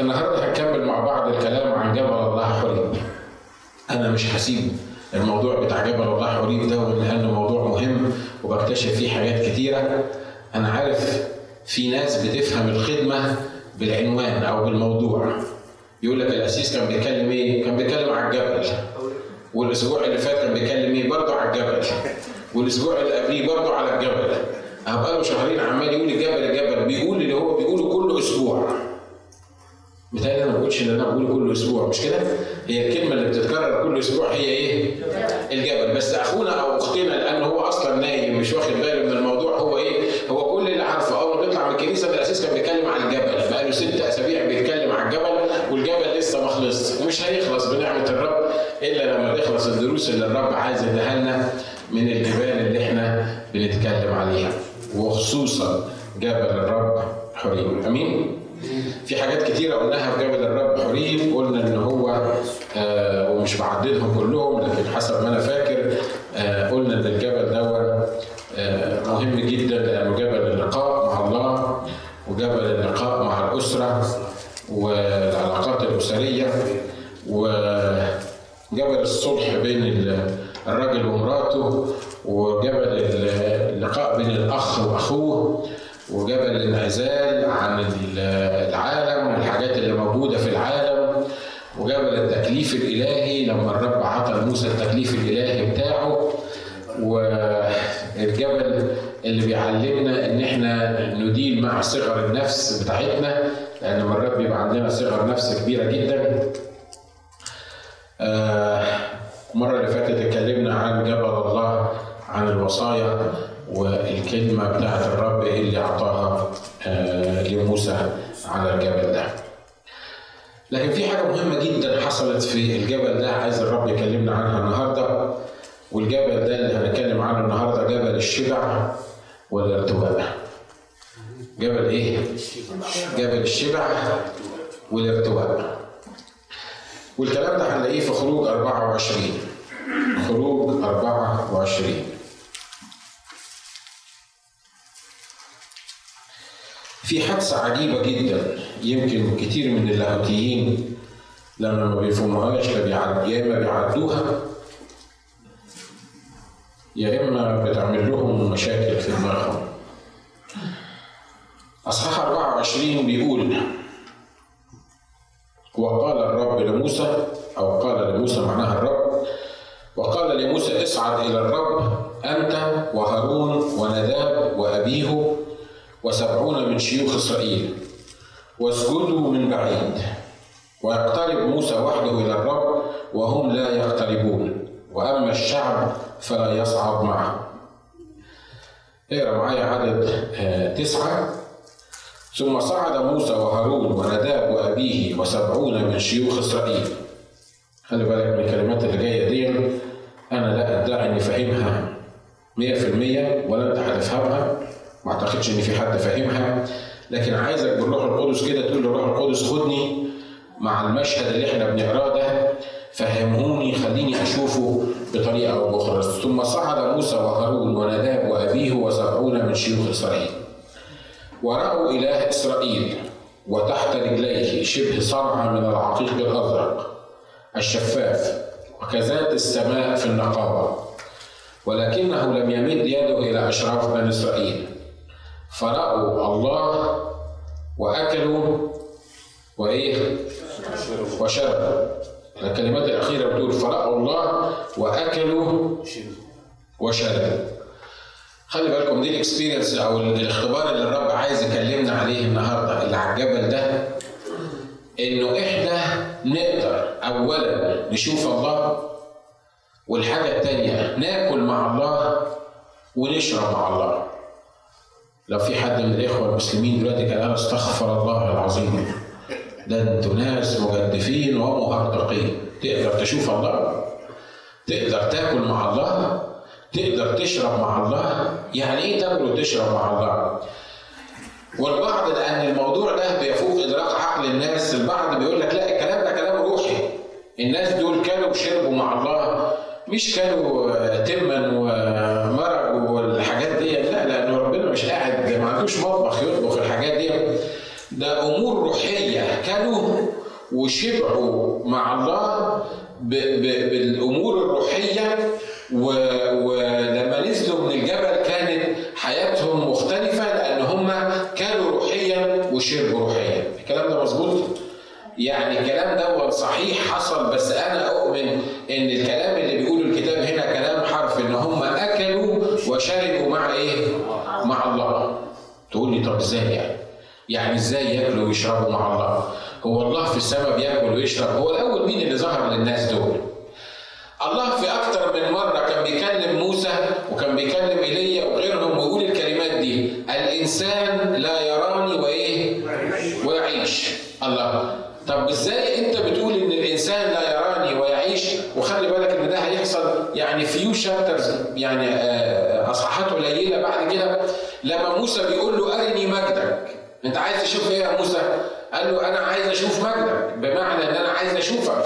النهارده هنكمل مع بعض الكلام عن جبل الله حوريب. انا مش هسيب الموضوع بتاع جبل الله حوريب ده لانه موضوع مهم وبكتشف فيه حاجات كتيره. انا عارف في ناس بتفهم الخدمه بالعنوان او بالموضوع، يقول لك الاسيس كان بيتكلم ايه؟ كان بيتكلم على الجبل، والاسبوع اللي فات كان بيتكلم ايه؟ برضه على الجبل، والاسبوع اللي قبليه برضه على الجبل. هبقى له شهرين عمال يقول الجبل الجبل، بيقول اللي هو بيقوله كل اسبوع. متهيألي انا ما بقولش اللي انا بقوله كل اسبوع، مش كده؟ هي الكلمه اللي بتتكرر كل اسبوع هي ايه؟ الجبل. بس اخونا او اختنا لان هو اصلا نايم مش واخد باله من الموضوع، هو ايه؟ هو كل اللي عارفه اول ما بيطلع من الكنيسه بالاساس كان بيتكلم على الجبل، بقى له 6 أسابيع بيتكلم على الجبل، والجبل لسه ما خلصش ومش هيخلص بنعمه الرب الا لما يخلص الدروس اللي الرب عايز يديها لنا من الجبال اللي احنا بنتكلم عليها، وخصوصا جبل الرب حوريب. امين. في حاجات كتيره قلناها في جبل الرب حوريب، قلنا ان هو ومش بعددهم كلهم لكن حسب ما انا فاكر قلنا ان الجبل ده مهم جدا لانه جبل اللقاء مع الله، وجبل اللقاء مع الاسره والعلاقات الاسريه، وجبل الصلح بين الرجل ومراته، وجبل اللقاء بين الاخ واخوه، وجبل الانعزال عن العالم والحاجات اللي موجوده في العالم، وجبل التكليف الالهي لما الرب عطى لموسى التكليف الالهي بتاعه، والجبل اللي بيعلمنا ان احنا نديل مع صغر النفس بتاعتنا لان مرات بيبقى عندنا صغر نفس كبيره جدا. المره اللي فاتت اتكلمنا عن جبل الله، عن الوصايا والكلمه بتاعت الرب اللي اعطاها لموسى على الجبل ده. لكن في حاجه مهمه جدا حصلت في الجبل ده عايز الرب يكلمنا عنها النهارده، والجبل ده اللي هنتكلم عنه النهارده جبل الشبع والارتواء. جبل ايه؟ جبل الشبع والارتواء. والكلام ده هنلاقيه في خروج 24. خروج 24 في حادثة عجيبة جدا، يمكن كتير من اللاهوتيين لما ما بيفهموهاش يا إما بيعدوها يا إما بتعمل لهم مشاكل في دماغهم. أصحاح 24 بيقول: وقال الرب لموسى، أو قال لموسى معناها الرب، وقال لموسى اصعد إلى الرب أنت وهارون ونداب وأبيه و70 من شيوخ إسرائيل واسجدوا من بعيد. ويقترب موسى وحده إلى الرب وهم لا يقتربون، وأما الشعب فلا يصعد معه. اقرأ معايا عدد 9: ثم صعد موسى وهارون ونداب وأبيه و70 من شيوخ إسرائيل. خلي بالك من الكلمات اللي جاية دي، أنا لا أدعي إني فاهمها 100% ولا أنت هتفهمها، ما اعتقدش ان في حد فاهمها، لكن عايزك بالروح القدس كده تقول للروح القدس خدني مع المشهد اللي احنا بنقراه ده، فهموني، خليني اشوفه بطريقه او باخرى. ثم صعد موسى وهارون ونداب وابيه و70 من شيوخ اسرائيل، وراوا اله اسرائيل وتحت رجليه شبه صرعه من العقيق الازرق الشفاف وكذات السماء في النقابه، ولكنه لم يمد يده الى اشراف بني اسرائيل، فرأوا الله وأكلوا وإيه؟ وشربوا. الكلمات الأخيرة بتقول فرأوا الله وأكلوا وشربوا. خلي بالكم دي الاكسبيرينس أو الاختبار اللي الرب عايز يكلمنا عليه النهارده اللي على الجبل ده، إنه إحنا نقدر أولاً نشوف الله، والحاجة التانية ناكل مع الله ونشرب مع الله. لو في حد من الاخوه المسلمين دلوقتي كان قال استغفر الله العظيم، ده انتوا ناس مجدفين ومهرطقين. تقدر تشوف الله، تقدر تاكل مع الله، تقدر تشرب مع الله. يعني ايه تاكل وتشرب مع الله؟ والبعض لان الموضوع ده بيفوق ادراك عقل الناس، البعض بيقول لك لا الكلام ده كلام روحي، الناس دول كانوا وشربوا مع الله، مش كانوا تما ومرق والحاجات دي. لا لانه ربنا مش قاعد ما عندوش مطبخ يطبخ الحاجات دي، ده أمور روحية، كانوا وشبعوا مع الله بالأمور الروحية، ولما نزلوا من الجبل كانت حياتهم مختلفة لأن هم كانوا روحيا وشبعوا روحيا. الكلام ده مظبوط؟ يعني الكلام ده صحيح حصل، بس أنا أؤمن إن الكلام اللي بيقوله الكتاب هنا كلام حرف، إن هم أكلوا وشربوا مع إيه؟ مع الله. تقول لي طب إزاي يعني؟ يعني إزاي يأكلوا ويشربوا مع الله؟ هو الله في السماء بيأكل ويشرب؟ هو الأول مين اللي ظهر للناس دول؟ الله في أكتر من مرة كان بيكلم موسى وكان بيكلم إيليا وغيرهم ويقول الكلمات دي: الإنسان لا يراني وإيه؟ ويعيش. الله، طب إزاي أنت بتقول إن الإنسان لا يراني ويعيش؟ وخلي بالك إن ده هيحصل يعني فيو شابترز، يعني أصحاحات قليلة بعد كده، لما موسى بيقول له أرني مجدك. أنت عايز تشوف إيه يا موسى؟ قال له أنا عايز أشوف مجدك، بمعنى إن أنا عايز أشوفك.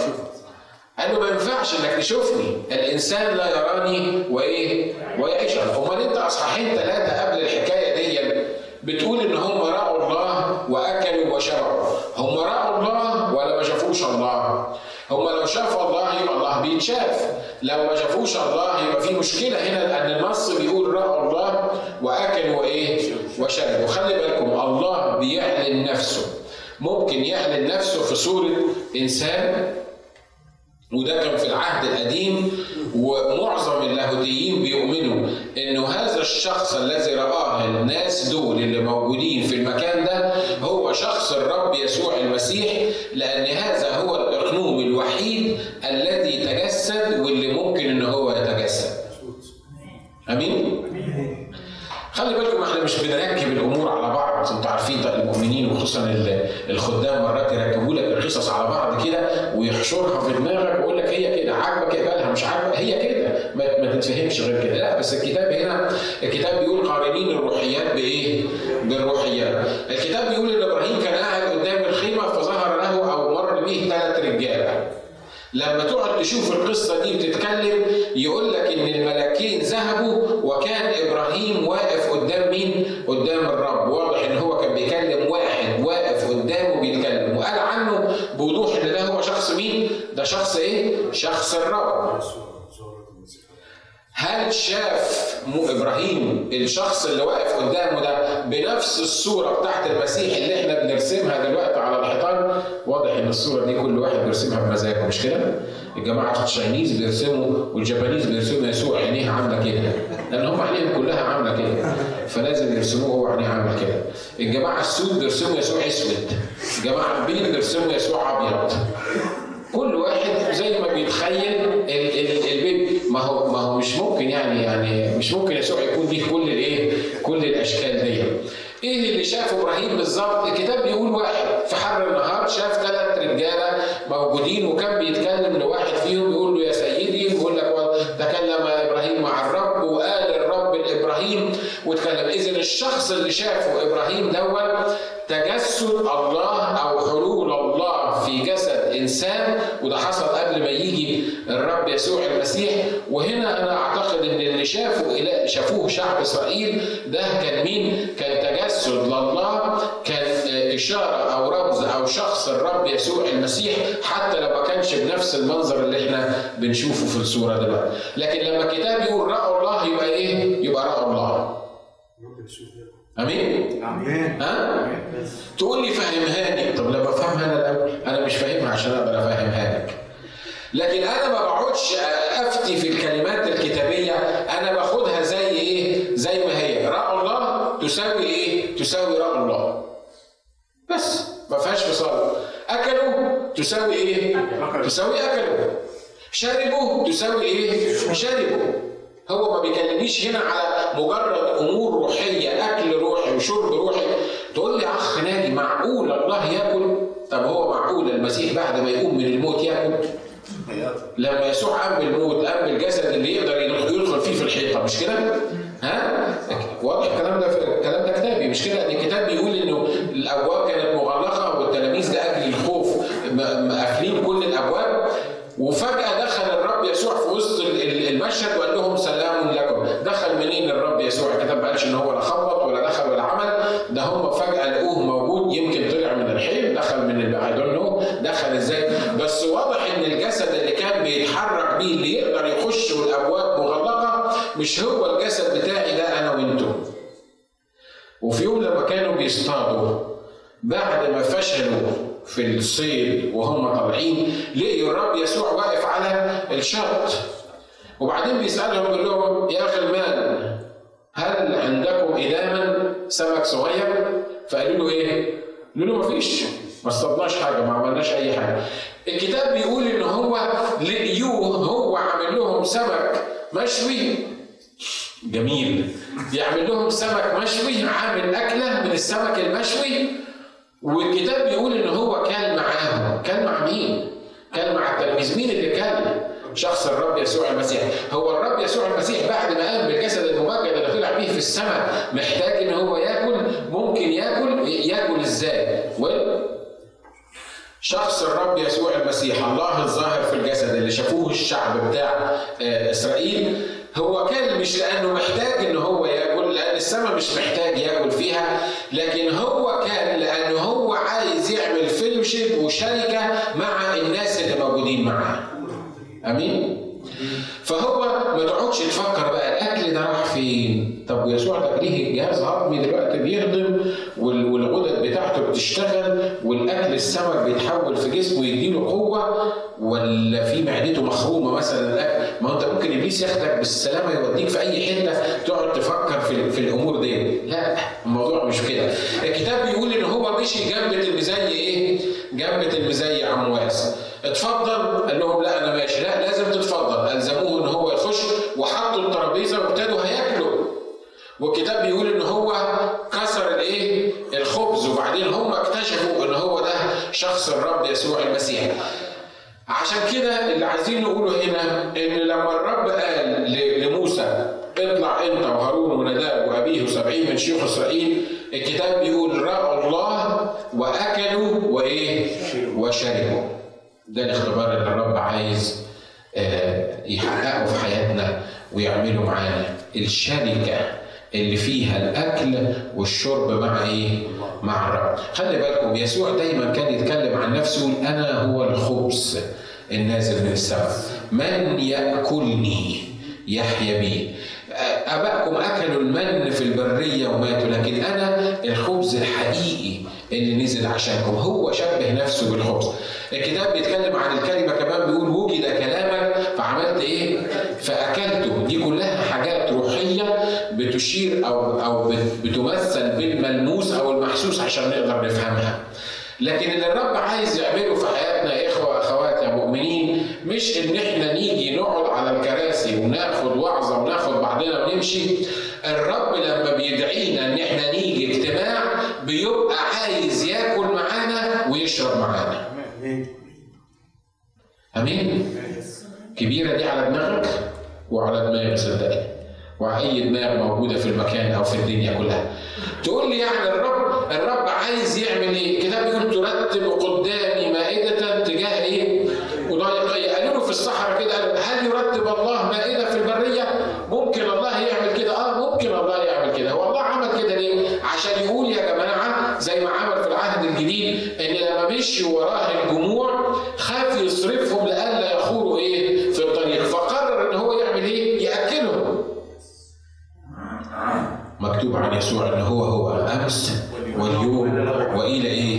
قال له ما ينفعش إنك تشوفني، الإنسان لا يراني وإيه؟ ويعيش. أمال أنت أصحاحين 3 قبل الحكاية دي بتقول إن هم رأوا الله وأكلوا وشربوا. هم رأوا الله ولا ما شافوش الله؟ هم لو شافوا الله يبقى الله بيتشاف، لو ما شافوش الله يبقى في مشكلة هنا، لأن النص بيقول رأوا الله وأكلوا وإيه؟ وشربوا. خلي بالكم الله بيعلن نفسه، ممكن يعلن نفسه في صورة إنسان، وده كان في العهد القديم، ومعظم اللاهوتيين بيؤمنوا انه هذا الشخص الذي رآه الناس دول اللي موجودين في المكان ده هو شخص الرب يسوع المسيح، لان هذا هو الأقنوم الوحيد الذي تجسد واللي ممكن ان هو يتجسد. امين؟ خلي بالكم احنا مش بنركب الامور على بعض، انتوا عارفين ده المؤمنين وخصوصا الخدام مرات يركبوا لك القصص على بعض كده ويحشرها في دماغك ويقول لك هي كده، عاجبك اقبلها، مش عاجبك هي كده، ما تتفهمش غير كده. لا، بس الكتاب هنا، الكتاب بيقول قارنين الروحيات بايه؟ بالروحيات. الكتاب بيقول ان ابراهيم كان قاعد قدام الخيمه فظهر له او مر به 3 رجاله. لما تقعد تشوف القصه دي بتتكلم يقول لك ان الملاكين ذهبوا وكان ابراهيم واقف قدام مين؟ قدام الرب. واضح ان هو كان بيكلم واحد واقف قدامه بيتكلم، وقال عنه بوضوح ان ده هو شخص مين؟ ده شخص ايه؟ شخص الرب. هل شاف ابراهيم الشخص اللي واقف قدامه ده بنفس الصوره بتاعت المسيح اللي احنا بنرسمها دلوقتي على الحيطان؟ واضح ان الصوره دي كل واحد بيرسمها بمزاجه، مش كده؟ الجماعه التشاينيز بيرسموا والجابانيز بيرسموا يسوع عينيه عامله كده، لان هم عينيهم كلها عامله كده، فلازم يرسموه هو عينيه عامله كده. الجماعه السود بيرسموا يسوع اسود، الجماعه البيض بيرسموا يسوع ابيض، كل واحد زي ما بيتخيل البيبي. ما هو مش ممكن، يعني مش ممكن يسوع يكون ليه كل الايه؟ كل الاشكال دي. ايه اللي شافه ابراهيم بالظبط؟ الكتاب بيقول واحد في حر النهار شاف 3 رجاله موجودين، وكان بيتكلم لواحد فيهم يقول له يا سيدي، ويقول لك تكلم ابراهيم مع الرب وقال الرب لابراهيم واتكلم. اذا الشخص اللي شافه ابراهيم دوت تجسد الله او حلول الله في جسد انسان، وده حصل قبل ما يجي الرب يسوع المسيح. وهنا انا اعتقد ان اللي شافوه شعب اسرائيل ده كان مين؟ كان تجسد لله، كان اشاره او رمز او شخص الرب يسوع المسيح، حتى لو ما كانش بنفس المنظر اللي احنا بنشوفه في الصوره دلوقتي. لكن لما الكتاب يقول راوا الله يبقى ايه؟ يبقى راوا الله. امين؟ امين. ها؟ تقول لي فهمهاني، طب لما افهمها انا الاول، انا مش فاهمها عشان اقدر افهمها لك. لكن انا ما بقعدش افتي في الكلمات الكتابيه، انا باخدها زي ايه؟ زي ما هي. راى الله تساوي ايه؟ تساوي راى الله. بس ما فيهاش فصال. اكلوا تساوي ايه؟ تساوي اكلوا. شربوا تساوي ايه؟ شربوا. هو ما بيكلمنيش هنا على مجرد امور روحيه، اكل روحي وشرب روحي. تقول لي اخ ناجي معقول الله ياكل؟ طب هو معقول المسيح بعد ما يقوم من الموت ياكل؟ لما يسوع قام بالموت قام بالجسد اللي يقدر يدخل فيه في الحيطه، مش كده؟ ها؟ واضح الكلام ده، الكلام ده كتابي، مش كده؟ ان الكتاب بيقول انه الابواب كانت مغلقه والتلاميذ لاجل الخوف قافلين كل الابواب، وفجاه دخل الرب يسوع في وسط المشهد وقال لهم سلام لكم. دخل منين الرب يسوع؟ الكتاب ما قالش ان هو لا خبط ولا دخل ولا عمل، ده هم فجاه لقوه موجود، يمكن طلع I don't know دخل ازاي، بس واضح ان الجسد اللي كان بيتحرك بيه اللي يقدر يخش والابواب مغلقه مش هو الجسد بتاعي ده انا وانتم. وفي يوم لما كانوا بيصطادوا بعد ما فشلوا في الصيد وهم طالعين لقيوا الرب يسوع واقف على الشط، وبعدين بيسالهم يقول لهم يا غلمان هل عندكم إداما سمك صغير؟ فقالوا له إيه؟ قالوا له مفيش، ما اصطدناش حاجة، ما عملناش أي حاجة. الكتاب بيقول إن هو لقيوه هو عامل لهم سمك مشوي، جميل، يعمل لهم سمك مشوي، عامل أكلة من السمك المشوي، والكتاب بيقول إن هو كان معاهم. كان مع مين؟ كان مع التلاميذ. مين اللي كان؟ شخص الرب يسوع المسيح. هو الرب يسوع المسيح بعد ما قام بالجسد الممجد اللي طلع بيه في السماء محتاج ان هو ياكل. ممكن ياكل ازاي؟ شخص الرب يسوع المسيح الله الظاهر في الجسد اللي شافوه الشعب بتاع اسرائيل هو كان مش لانه محتاج ان هو ياكل، لان السماء مش محتاج ياكل فيها، لكن هو كان لانه هو عايز يعمل فيلمشيب وشركه مع الناس اللي موجودين معاه. امين. فهو ما تقعدش تفكر بقى الاكل ده راح فين، طب ويسوع ده ليه الجهاز هضمي دلوقتي بيهضم والغدد بتاعته بتشتغل والاكل السمك بيتحول في جسمه يديله قوه، ولا في معدته مخرومه مثلا الاكل؟ ما هو انت ممكن ابليس ياخدك بالسلامه يوديك في اي حته تقعد تفكر في الامور دي. لا، الموضوع مش كده. الكتاب بيقول ان هو مشي جنب المزي، ايه جنب المزي؟ عمواس اتفضل، قال لهم لا انا ماشي، لا لازم تتفضل، الزموه ان هو يخش وحطوا الترابيزه وابتدوا هياكلوا. والكتاب بيقول ان هو كسر الايه؟ الخبز. وبعدين هم اكتشفوا ان هو ده شخص الرب يسوع المسيح. عشان كده اللي عايزين نقوله هنا ان لما الرب قال لموسى اطلع انت وهارون وناداب وابيه وسبعين من شيوخ اسرائيل، الكتاب بيقول راوا الله واكلوا وايه؟ وشربوا. ده الاختبار اللي الرب عايز يحققه في حياتنا ويعمله معانا، الشركة اللي فيها الأكل والشرب مع إيه؟ مع الرب. خلي بالكم يسوع دايما كان يتكلم عن نفسه يقول أنا هو الخبز النازل من السماء، من يأكلني يحيا بي. أباءكم أكلوا المن في البرية وماتوا، لكن أنا الخبز الحقيقي اللي نزل عشانكم. هو شبه نفسه بالخبز. الكتاب بيتكلم عن الكلمة كمان بيقول وجد كلامك فعملت إيه؟ فأكلته. دي كلها حاجات روحية بتشير أو بتمثل بالملموس أو المحسوس عشان نقدر نفهمها. لكن اللي الرب عايز يعمله في حياتنا إخوة أخوات يا مؤمنين مش إن إحنا نيجي نقعد على الكراسي وناخد وعظة وناخد بعضنا ونمشي. الرب لما بيدعينا إن إحنا نيجي اجتماع بيبقى عايز ياكل معانا ويشرب معانا. امين. كبيره دي على دماغك وعلى دماغي صدقني وعلى اي دماغ موجوده في المكان او في الدنيا كلها. تقول لي يعني الرب عايز يعمل ايه؟ الكتاب بيقول ترتب قدامي مائده تجاه ايه؟ وضيقيه. قالوا له في الصحراء كده، قالوا هل يرتب الله مائده في البريه؟ ممكن الله يعمل كده، ممكن الله يعمل كده. والله عمل كده ليه؟ عشان يقول يا جماعه زي ما عمل في العهد الجديد ان لما مشي وراه الجموع خاف يصرفهم لئلا يخوروا ايه في الطريق، فقرر ان هو يعمل ايه؟ ياكلهم. مكتوب عن يسوع ان هو امس واليوم والى ايه؟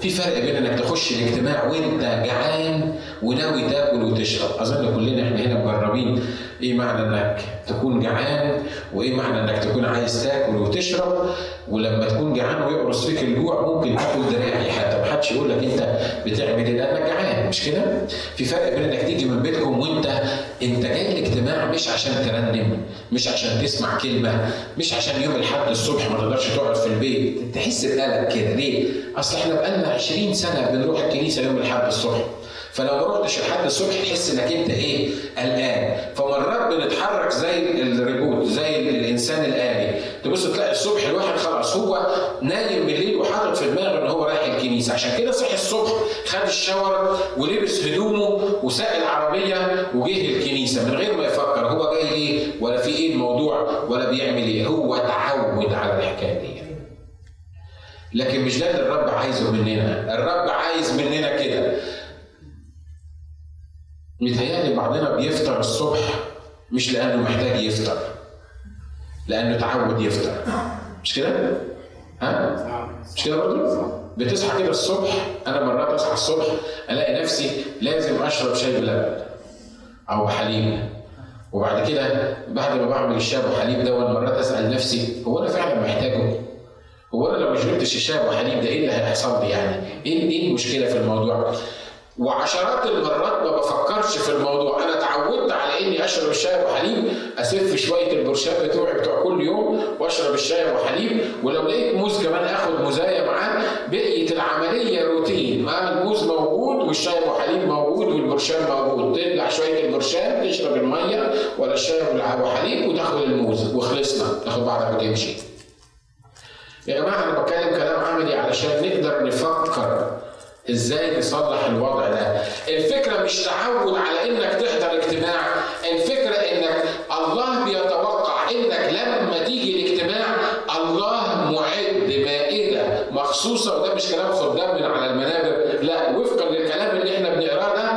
في فرق بين انك تخش الاجتماع وانت جعان وناوي تاكل وتشرب. اظن كلنا احنا هنا مجربين ايه معنى انك تكون جعان وايه معنى انك تكون عايز تاكل وتشرب. ولما تكون جعان ويقرص فيك الجوع ممكن تاكل دراعي حتى، محدش يقول لك انت بتعمل ايه لانك جعان، مش كده؟ في فرق بين انك تيجي من بيتكم وانت جاي الاجتماع مش عشان ترنم، مش عشان تسمع كلمه، مش عشان يوم الاحد الصبح ما تقدرش تقعد في البيت تحس بقلق كده. ليه؟ اصل احنا بقالنا 20 سنه بنروح الكنيسه يوم الاحد الصبح، فلو ما رحتش لحد الصبح تحس انك انت ايه؟ قلقان. فمرات بنتحرك زي الريبوت زي الانسان الالي، تبص تلاقي الصبح الواحد خلاص هو نايم بالليل وحاطط في دماغه ان هو رايح الكنيسه، عشان كده صحي الصبح خد الشاور ولبس هدومه وساق العربيه وجه الكنيسه من غير ما يفكر هو جاي ليه ولا في ايه الموضوع ولا بيعمل ايه، هو تعود على الحكايه دي. لكن مش ده اللي الرب عايزه مننا. الرب عايز مننا كده. متهيألي بعضنا بيفطر الصبح مش لأنه محتاج يفطر، لأنه اتعود يفطر، مش كده؟ ها؟ مش كده برضه؟ بتصحى كده الصبح، أنا مرات أصحى الصبح ألاقي نفسي لازم أشرب شاي بلبن أو حليب، وبعد كده بعد ما بعمل الشاي وحليب ده مرات أسأل نفسي هو أنا فعلا محتاجه؟ هو أنا لو ما شربتش الشاي وحليب ده إيه اللي هيحصل لي يعني؟ إيه المشكلة في الموضوع؟ وعشرات المرات ما بفكرش في الموضوع، انا اتعودت على اني اشرب الشاي وحليب، اسف شويه البرشام بتوع كل يوم واشرب الشاي وحليب، ولو لقيت موز كمان اخد موزايه معاه. بقيت العمليه روتين، ما الموز موجود والشاي وحليب موجود والبرشام موجود، تبلع شويه البرشام تشرب الميه ولا الشاي وحليب وتاخد الموز وخلصنا، تاخد بعضك وتمشي. يا جماعه انا بتكلم كلام عملي علشان نقدر نفكر ازاي نصلح الوضع ده. الفكره مش تعود على انك تحضر اجتماع، الفكره انك الله بيتوقع انك لما تيجي الاجتماع الله معد مائده مخصوصه، وده مش كلام خدام من على المنابر، لا، وفقا للكلام اللي احنا بنقراه ده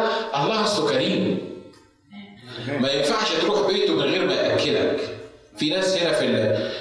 الله اصله كريم. ما ينفعش تروح بيته من غير ما ياكلك. في ناس هنا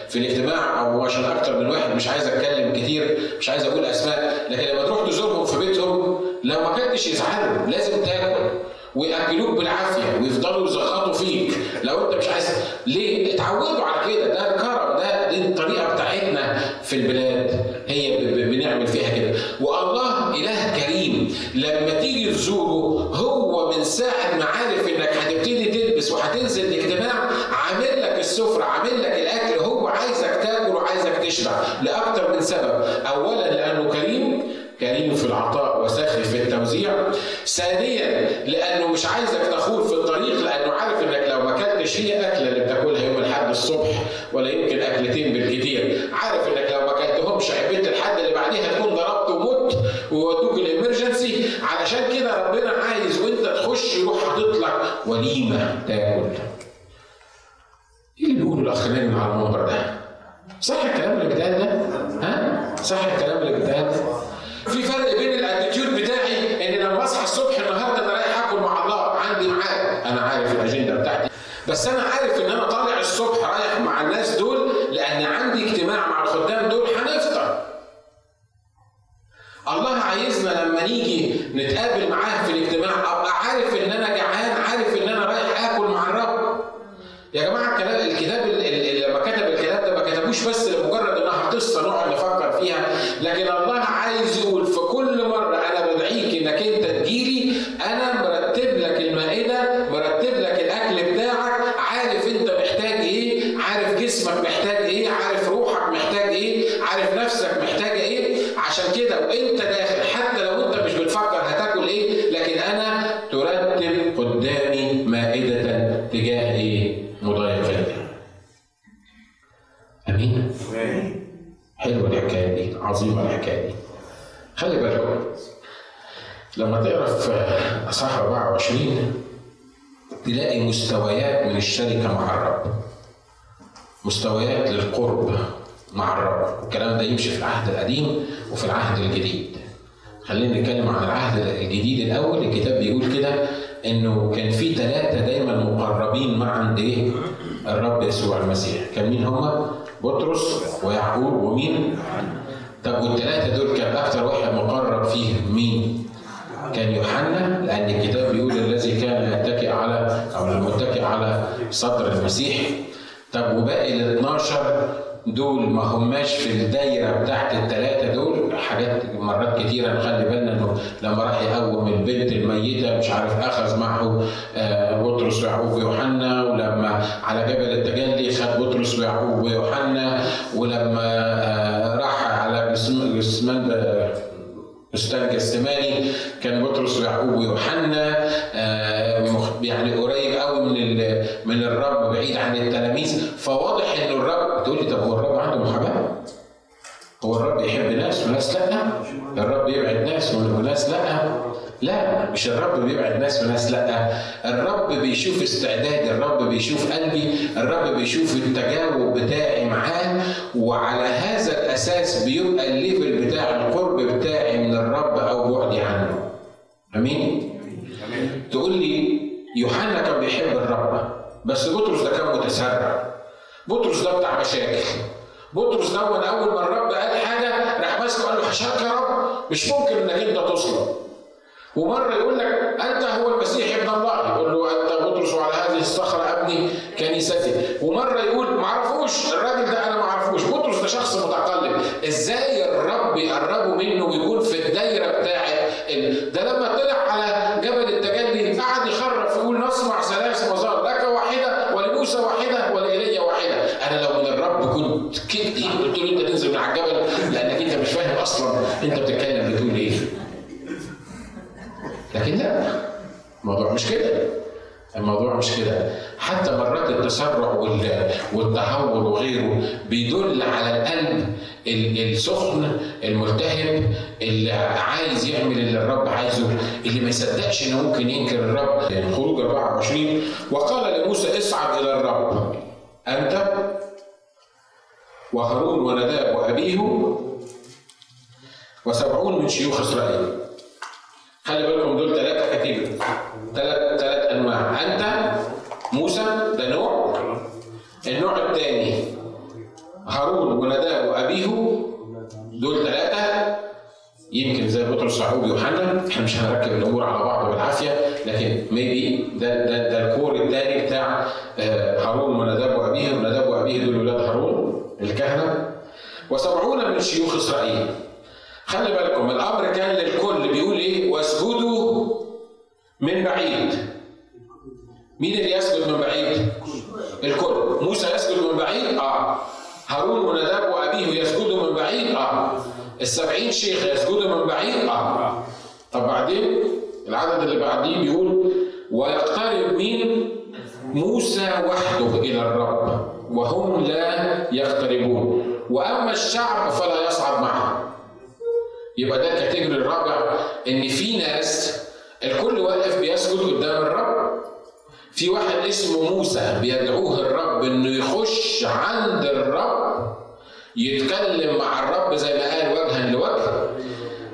في الاجتماع، او عشان اكتر من واحد مش عايز اتكلم كتير، مش عايز اقول اسماء، لكن لما تروح تزورهم في بيتهم لو ما كنتش يزعلوا لازم تاكل وياكلوك بالعافيه ويفضلوا يزخطوا فيك لو انت مش عايز. ليه؟ اتعودوا على كده، ده الكرم، دي الطريقه بتاعتنا في البلاد، هي بنعمل فيها كده. والله اله كريم، لما تيجي تزوره هو من ساعه ما عارف انك هتبتدي تلبس وهتنزل الاجتماع عامل لك السفره، عامل لك الاكل، هو عايزك تاكل وعايزك تشبع لاكتر من سبب. اولا لانه كريم في العطاء وساخي في التوزيع. ثانيا لانه مش عايزك تخون في الطريق، لانه عارف انك لو ما اكلتش هي اكله اللي بتاكلها يوم الاحد الصبح ولا يمكن اكلتين بالكتير، عارف انك لو ما اكلتهمش عبيت الحد اللي بعديها تكون ضربت ومت وودوك الامرجنسي. علشان كده ربنا عايز وانت تخش يروح هتطلع وليمه تاكل. ايه اللي بيقولوا الاخرين على الموضوع ده؟ صح الكلام اللي بيتقال ده؟ ها؟ صح الكلام اللي بيتقال ده؟ في فرق بين الاتيتيود بتاعي ان لما اصحى الصبح النهارده انا رايح اكل مع الله، عندي ميعاد، انا عارف الاجنده بتاعتي، بس انا عارف ان انا طالع الصبح رايح مع الناس دول لان عندي اجتماع مع الخدام دول هنفطر. الله عايزنا لما نيجي نتقابل معاه في الاجتماع ابقى عارف ان انا جعان، عارف ان انا رايح اكل مع الرب. يا جماعه الكتاب اللي لما كتب الكلام ده ما كتبوش بس لمجرد انها قصه نقعد نفكر فيها، لكن الله عايز يقول في كل مره انا بدعيك انك انت تجيلي، انا مرتب لك المائده، مرتب لك الاكل بتاعك، عارف انت محتاج ايه، عارف جسمك محتاج ايه، عارف روحك محتاج ايه، عارف نفسك محتاجه ايه. عشان كده وانت داخل حتى لو انت مش بتفكر هتاكل ايه، لكن انا ترتب قدامي مائده تجاه ايه، مضايقتي. امين. حلوه الحكايه دي، عظيمه الحكايه دي. خلي بالكم لما تقرا في اصحاح 24 تلاقي مستويات من الشركه مع الرب، مستويات للقرب مع الرب. الكلام ده يمشي في العهد القديم وفي العهد الجديد. خلينا نتكلم عن العهد الجديد الاول. الكتاب بيقول كده انه كان في 3 دايما مقربين مع عند ايه؟ الرب يسوع المسيح. كان مين هما؟ بطرس ويعقوب ومين؟ طب والثلاثه دول كان اكثر واحد مقرب فيه مين؟ كان يوحنا، لان الكتاب بيقول الذي كان يتكئ على او المتكئ على صدر المسيح. طب وباقي ال12 دول ما هماش في الدايره بتاعت ال3 دول. حاجات مرات كتيره نخلي بالنا انه لما راح يقوم البنت الميته مش عارف اخذ معه بطرس ويعقوب ويوحنا، ولما على جبل التجلي خد بطرس ويعقوب ويوحنا، ولما راح على بستان جسماني كان بطرس ويعقوب ويوحنا. يعني قريب قوي من الرب، بعيد عن التلاميذ. فواضح ان الرب، تقول لي طب هو الرب عنده محبه؟ هو الرب يحب ناس وناس لا؟ الرب يبعد ناس وناس لا؟ لا، مش الرب بيبعد الناس من ناس، لا، الرب بيشوف استعدادي، الرب بيشوف قلبي، الرب بيشوف التجاوب بتاعي معاه، وعلى هذا الاساس بيبقى الليفل بتاع القرب بتاعي من الرب او بعدي عنه. امين؟ تقول لي يوحنا كان بيحب الرب، بس بطرس ده كان متسرع، بطرس ده بتاع مشاكل، بطرس ده من اول ما الرب قال حاجه راح ماسكه قال له حشرك يا رب، مش ممكن انك انت تصلب. ومره يقول لك انت هو المسيح ابن الله، يقول له انت بطرس وعلى هذه الصخره ابني كنيستي، ومره يقول ما اعرفوش الراجل ده، انا ما اعرفوش، بطرس ده شخص متقلب. ازاي الرب يقربوا منه ويكون في الدايره بتاعه ده؟ لما طلع على جبل التجلي قعد يخرف يقول نصنع ثلاث مزار، لك واحده ولموسى واحده ولإيليا واحده. انا لو من الرب كنت كده قلت له انت تنزل من على الجبل، لانك انت مش فاهم اصلا انت بتتكلم بتقول ايه. لكن لا، الموضوع مش كده، الموضوع مش كده. حتى مرات التسرع والتهور وغيره بيدل على القلب السخن الملتهب اللي عايز يعمل اللي الرب عايزه، اللي ما يصدقش انه ممكن ينكر الرب. خروج 24 وقال لموسى اصعد الى الرب انت وهارون وناداب وابيهم و70 من شيوخ اسرائيل. خلي بالكم دول ثلاثة كتيبة، ثلاث أنواع، أنت موسى ده نوع، النوع الثاني هارون وناداب وأبيه، دول ثلاثة يمكن زي بطرس يعقوب يوحنا. احنا مش هنركب الأمور على بعض بالعافية، لكن ميبي ده الكور الثاني بتاع هارون وناداب وأبيه. وناداب وأبيه دول ولاد هارون الكهنة، و70 من شيوخ إسرائيل. خلي بالكم الأمر كان للكل، بيقول إيه؟ واسجدوا من بعيد. مين اللي يسجد من بعيد؟ الكل. موسى يسجد من بعيد؟ هارون وناداب وأبيه يسجدوا من بعيد؟ ال70 شيخ يسجدوا من بعيد؟ طب بعدين العدد اللي بعديه بيقول ويقترب مين؟ موسى وحده إلى الرب وهم لا يقتربون، وأما الشعب فلا يصعد معه. يبقى ده الكاتيجوري الرابع، ان في ناس الكل واقف بيسجد قدام الرب، في واحد اسمه موسى بيدعوه الرب انه يخش عند الرب يتكلم مع الرب زي ما قال وجها لوجه،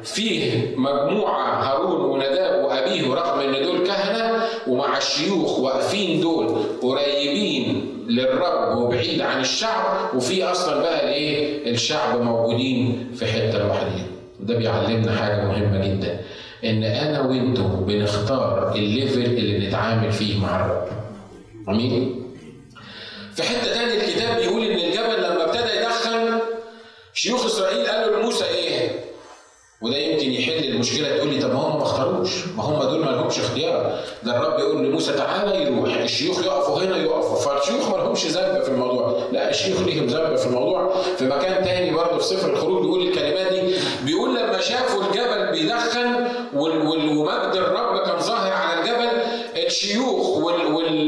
فيه مجموعه هارون وناداب وابيه رغم ان دول كهنه ومع الشيوخ واقفين دول قريبين للرب وبعيد عن الشعب، وفي اصلا بقى الايه؟ الشعب موجودين في حته لوحدهم. ده بيعلمنا حاجة مهمة جدا، إن أنا وأنتم بنختار الليفل اللي نتعامل فيه مع الرب. أمين؟ في حتة تانية الكتاب بيقول إن الجبل لما ابتدى يدخن شيوخ إسرائيل قالوا لموسى إيه؟ وده يمكن يحل المشكلة. تقول لي طب هم ما اختاروش، ما هم دول ما لهمش اختيار، ده الرب يقول لموسى تعالى يروح، الشيوخ يقفوا هنا يقفوا، فالشيوخ ما لهمش ذنب في الموضوع. لا، الشيوخ ليهم ذنب في الموضوع. في مكان تاني برضه في سفر الخروج بيقول الكلمات دي، بيقول لما شافوا الجبل بيدخن ومجد الرب كان ظاهر على الجبل، الشيوخ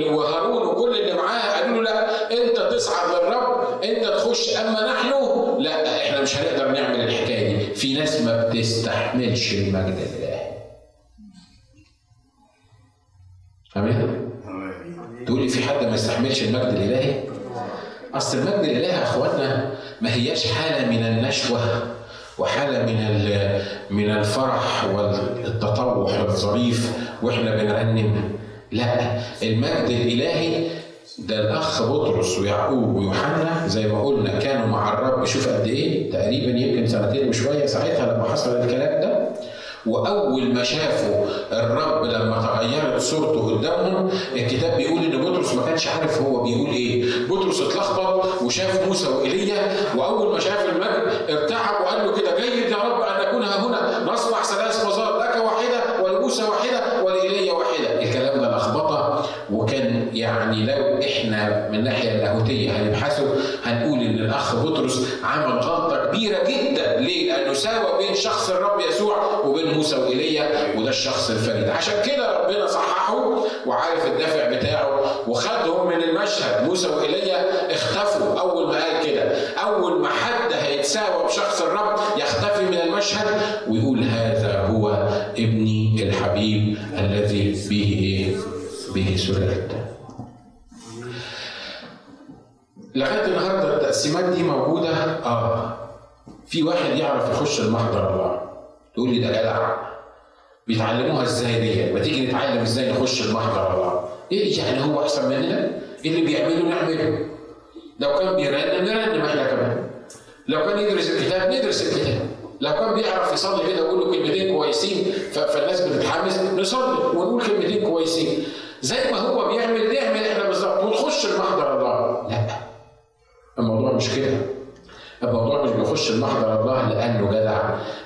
وهارون وكل اللي معاه قالوا له لا، انت تصعد للرب، انت تخش، اما نحن لا، احنا مش هنقدر نعمل الحكايه دي. في ناس ما بتستحملش المجد الالهي. امين؟ تقولي في حد ما يستحملش المجد الالهي؟ اصل المجد الالهي يا اخوانا ما هياش حاله من النشوه وحاله من الفرح والتطوع الظريف واحنا بنرنم، لا، المجد الالهي ده الاخ بطرس ويعقوب ويوحنا زي ما قلنا كانوا مع الرب شوف قد ايه، تقريبا يمكن 2 سنين وشويه ساعتها لما حصل الكلام ده. واول ما شافوا الرب لما تغيرت صورته قدامهم، الكتاب بيقول ان بطرس ما كانش عارف هو بيقول ايه، بطرس اتلخبط وشاف موسى وايليا، واول ما شاف المجد ارتعب وقال له كده جيد يا رب ان اكون ها هنا، نصنع 3 مزار، لك واحده ولموسى واحده ولإيليا واحده. الكلام ده لخبطه، وكان يعني لو احنا من الناحيه اللاهوتيه هنبحثه هنقول ان الاخ بطرس عمل غلطه كبيره جدا. ليه؟ لانه ساوى بين شخص الرب يسوع وبين موسى وإيليا، وده الشخص الفريد. عشان كده ربنا صححه وعارف الدافع بتاعه وخدهم من المشهد. موسى وإيليا اختفوا اول ما قال كده، اول ما حد هيتساوى بشخص الرب يختفي من المشهد ويقول هذا هو هو ابني الحبيب الذي به سررت. لغايه النهارده التقسيمات دي موجوده. في واحد يعرف يخش المحضر الله. تقول لي ده جدع، بيتعلموها ازاي دي؟ ما تيجي نتعلم ازاي نخش المحضر الله. ايه يعني هو احسن مننا؟ اللي بيعمله نعمله. لو كان بيرنم نرنم احنا كمان. لو كان يدرس الكتاب ندرس الكتاب. لو كان بيعرف يصلي كده ويقول له كلمتين كويسين فالناس بتتحمس، نصلي ونقول كلمتين كويسين. زي ما هو بيعمل نعمل احنا بالظبط ونخش المحضر الله. لا، الموضوع مش كده. الموضوع مش بيخش المحضر الله لانه جدع،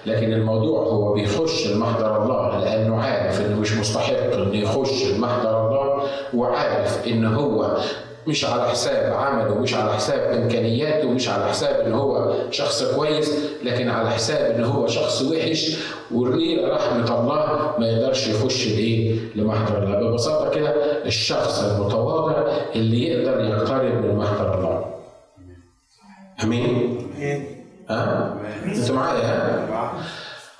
لكن الموضوع هو بيخش المحضر الله لانه عارف انه مش مستحق انه يخش المحضر الله، وعارف ان هو مش على حساب عمله، مش على حساب امكانياته، مش على حساب ان هو شخص كويس، لكن على حساب ان هو شخص وحش ورقيق رحمه الله ما يقدرش يخش ليه؟ لمحضر الله. ببساطه كده الشخص المتواضع اللي يقدر يقترب من محضر الله. امين؟ ها؟ انتوا معايا؟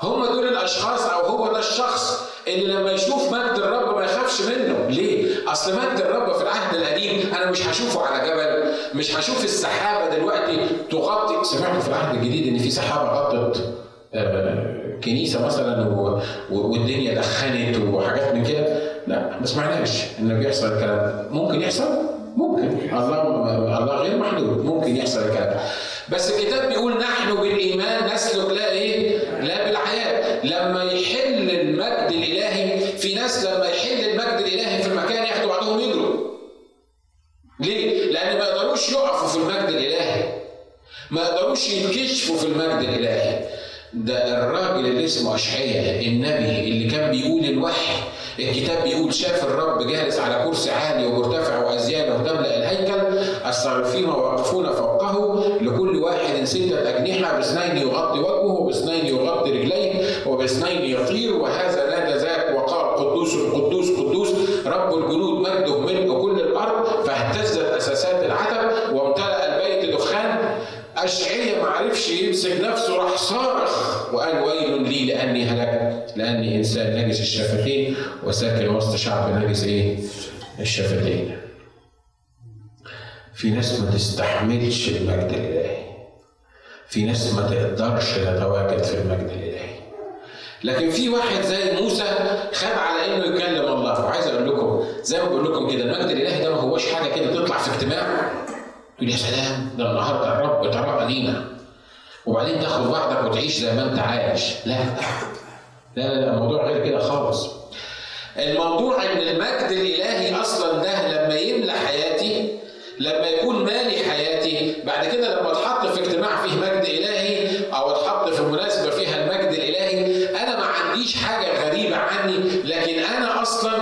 هم دول الاشخاص، او هو ده الشخص اللي لما يشوف مجد الرب ما يخافش منه. ليه؟ اصل مجد الرب في العهد القديم انا مش هشوفه على جبل، مش هشوف السحابه دلوقتي تغطي. سمعتوا في العهد الجديد ان في سحابه غطت كنيسه مثلا والدنيا دخنت وحاجات من كده؟ لا، ما سمعناش ان بيحصل الكلام ده. ممكن يحصل؟ ممكن، الله غير محدود، ممكن يحصل الكلام. بس الكتاب بيقول نحن بالايمان نسلك لا ايه؟ لا بالحياه. لما يحل المجد الالهي في ناس، لما يحل المجد الالهي في المكان ياخدوا بعضهم يجروا. ليه؟ لان ما يقدروش يقفوا في المجد الالهي. ما يقدروش يتكشفوا في المجد الالهي. ده الراجل اللي اسمه اشعياء النبي اللي كان بيقول الوحي. الكتاب بيقول شاف الرب جالس على كرسي عالي ومرتفع وازيانه وتملا الهيكل، الصارفين واقفون فوقه، لكل واحد سته اجنحه، باثنين يغطي وجهه وباثنين يغطي رجليه وباثنين يطير، وهذا نادى ذاك وقال قدوس قدوس قدوس رب الجنود، مجده ملك كل الارض. فاهتزت اساسات العتب وامتلا البيت دخان. اشعياء ما عرفش يمسك نفسه، راح صارخ وقال ويل لي لاني هلكت، لاني انسان نجس الشفتين وساكن وسط شعب نجس ايه؟ الشفتين. في ناس ما تستحملش المجد الالهي. في ناس ما تقدرش تتواجد في المجد الالهي. لكن في واحد زي موسى خاف على انه يكلم الله. وعايز اقول لكم زي ما بقول لكم كده، المجد الالهي ده ما هوش حاجه كده تطلع في اجتماع تقول يا سلام ده النهارده الرب طرق لينا، وبعدين تاخد بعضك وتعيش زي ما انت عايش. لا لا لا، الموضوع غير كده خالص. الموضوع ان المجد الالهي اصلا ده لما يملى حياتي، لما يكون مالي حياتي، بعد كده لما اتحط في اجتماع فيه مجد الهي او اتحط في مناسبه فيها المجد الالهي، انا ما عنديش حاجه غريبه عني، لكن انا اصلا